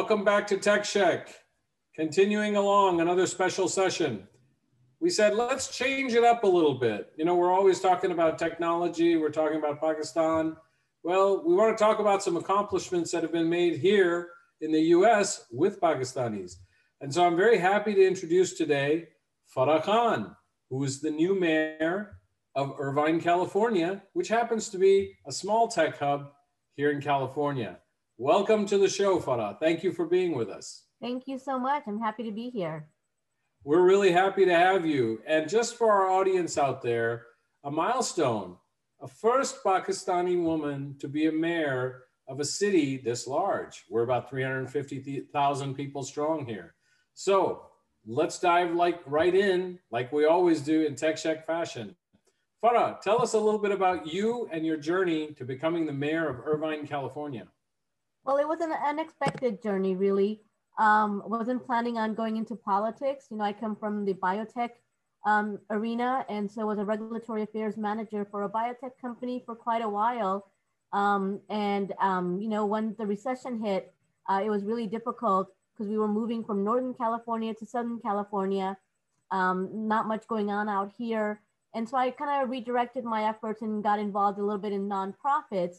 Welcome back to Tech Check. Continuing along, another special session. We said, let's change it up a little bit. You know, we're always talking about technology. We're talking about Pakistan. Well, we want to talk about some accomplishments that have been made here in the US with Pakistanis. And so I'm very happy to introduce today Farah Khan, who is the new mayor of Irvine, California, which happens to be a small tech hub here in California. Welcome to the show, Farah. Thank you for being with us. Thank you so much. I'm happy to be here. We're really happy to have you. And just for our audience out there, a milestone, a first Pakistani woman to be a mayor of a city this large. We're about 350,000 people strong here. So let's dive right in, like we always do in Tech Check fashion. Farah, tell us a little bit about you and your journey to becoming the mayor of Irvine, California. Well, it was an unexpected journey, really. Wasn't planning on going into politics. You know, I come from the biotech arena, and so was a regulatory affairs manager for a biotech company for quite a while. You know, when the recession hit, it was really difficult because we were moving from Northern California to Southern California. Not much going on out here. And so I kind of redirected my efforts and got involved a little bit in nonprofits,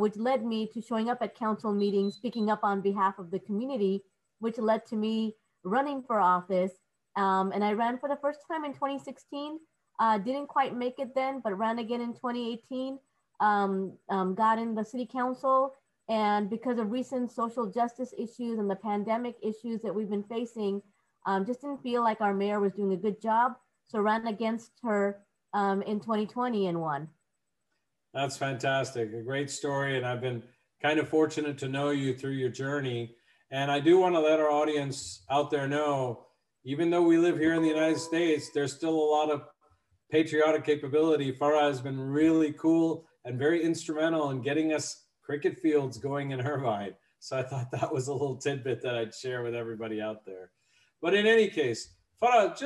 which led me to showing up at council meetings, speaking up on behalf of the community, which led to me running for office. And I ran for the first time in 2016, didn't quite make it then, but ran again in 2018, got in the city council. And because of recent social justice issues and the pandemic issues that we've been facing, just didn't feel like our mayor was doing a good job. So ran against her in 2020 and won. That's fantastic, a great story. And I've been kind of fortunate to know you through your journey. And I do want to let our audience out there know, even though we live here in the United States, there's still a lot of patriotic capability. Farah has been really cool and very instrumental in getting us cricket fields going in Irvine. So I thought that was a little tidbit that I'd share with everybody out there. But in any case, Farah,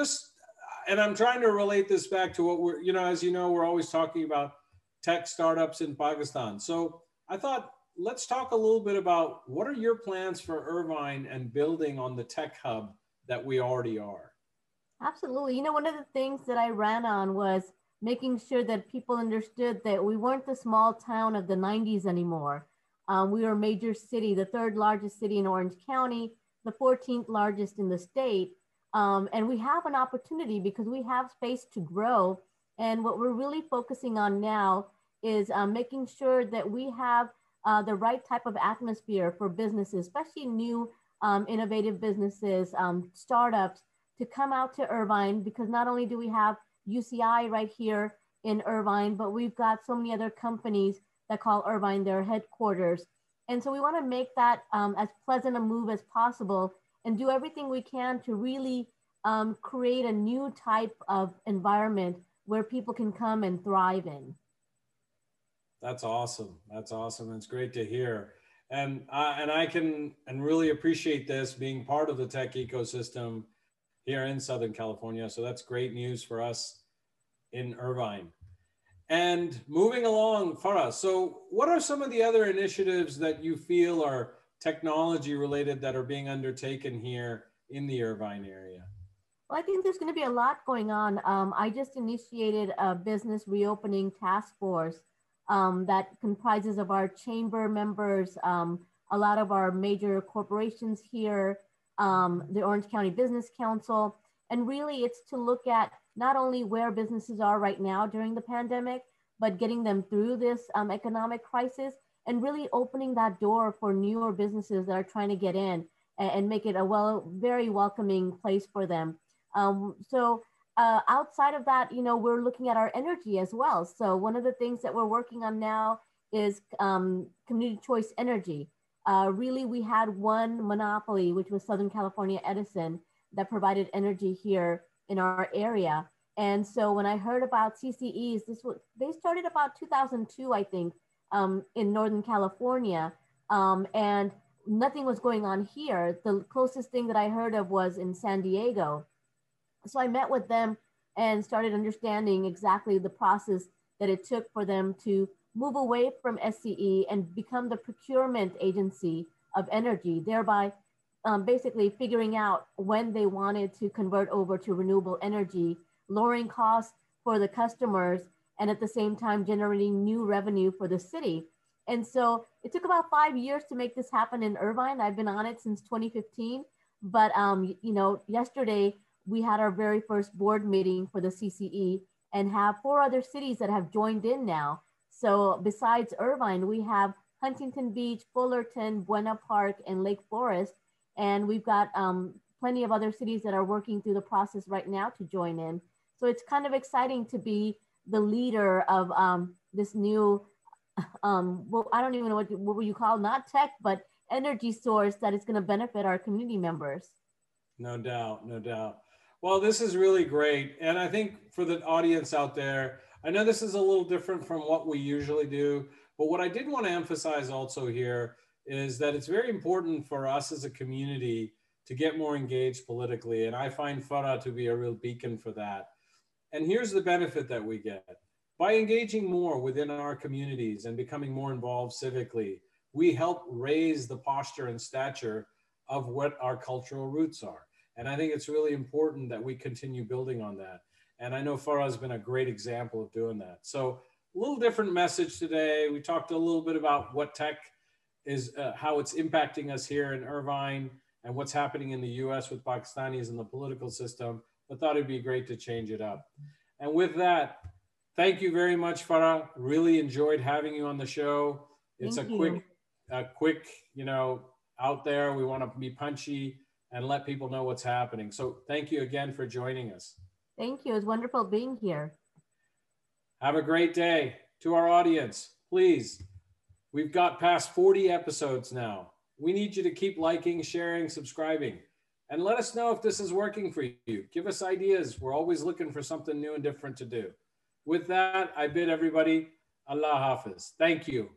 and I'm trying to relate this back to what we're, you know, as you know, we're always talking about tech startups in Pakistan. So I thought, let's talk a little bit about what are your plans for Irvine and building on the tech hub that we already are? Absolutely. You know, one of the things that I ran on was making sure that people understood that we weren't the small town of the 90s anymore. We were a major city, the third largest city in Orange County, the 14th largest in the state. And we have an opportunity because we have space to grow. And what we're really focusing on now is making sure that we have the right type of atmosphere for businesses, especially new innovative businesses, startups, to come out to Irvine, because not only do we have UCI right here in Irvine, but we've got so many other companies that call Irvine their headquarters. And so we want to make that as pleasant a move as possible and do everything we can to really create a new type of environment where people can come and thrive in. That's awesome. That's awesome. It's great to hear. And I really appreciate this being part of the tech ecosystem here in Southern California. So that's great news for us in Irvine. And moving along, Farah, so what are some of the other initiatives that you feel are technology related that are being undertaken here in the Irvine area? Well, I think there's going to be a lot going on. I just initiated a business reopening task force that comprises of our chamber members, a lot of our major corporations here, the Orange County Business Council. And really it's to look at not only where businesses are right now during the pandemic, but getting them through this economic crisis and really opening that door for newer businesses that are trying to get in and make it a very welcoming place for them. Outside of that, you know, we're looking at our energy as well. So one of the things that we're working on now is community choice energy. Really, we had one monopoly, which was Southern California Edison, that provided energy here in our area. And so when I heard about CCEs, they started about 2002, I think, in Northern California, and nothing was going on here. The closest thing that I heard of was in San Diego. So I met with them and started understanding exactly the process that it took for them to move away from SCE and become the procurement agency of energy, thereby basically figuring out when they wanted to convert over to renewable energy, lowering costs for the customers, and at the same time generating new revenue for the city. And so it took about 5 years to make this happen in Irvine. I've been on it since 2015, but you know, yesterday we had our very first board meeting for the CCE and have 4 other cities that have joined in now. So besides Irvine, we have Huntington Beach, Fullerton, Buena Park, and Lake Forest. And we've got plenty of other cities that are working through the process right now to join in. So it's kind of exciting to be the leader of this new, well, I don't even know what would you call, not tech, but energy source that is gonna benefit our community members. No doubt, no doubt. Well, this is really great. And I think for the audience out there, I know this is a little different from what we usually do, but what I did want to emphasize also here is that it's very important for us as a community to get more engaged politically. And I find Farah to be a real beacon for that. And here's the benefit that we get. By engaging more within our communities and becoming more involved civically, we help raise the posture and stature of what our cultural roots are. And I think it's really important that we continue building on that. And I know Farah has been a great example of doing that. So a little different message today. We talked a little bit about what tech is, how it's impacting us here in Irvine and what's happening in the US with Pakistanis and the political system, but thought it'd be great to change it up. And with that, thank you very much, Farah. Really enjoyed having you on the show. It's a quick, you know, out there. We want to be punchy and let people know what's happening. So thank you again for joining us. Thank you, it's wonderful being here. Have a great day. To our audience, please, we've got past 40 episodes now. We need you to keep liking, sharing, subscribing, and let us know if this is working for you. Give us ideas. We're always looking for something new and different to do. With that, I bid everybody, Allah Hafiz. Thank you.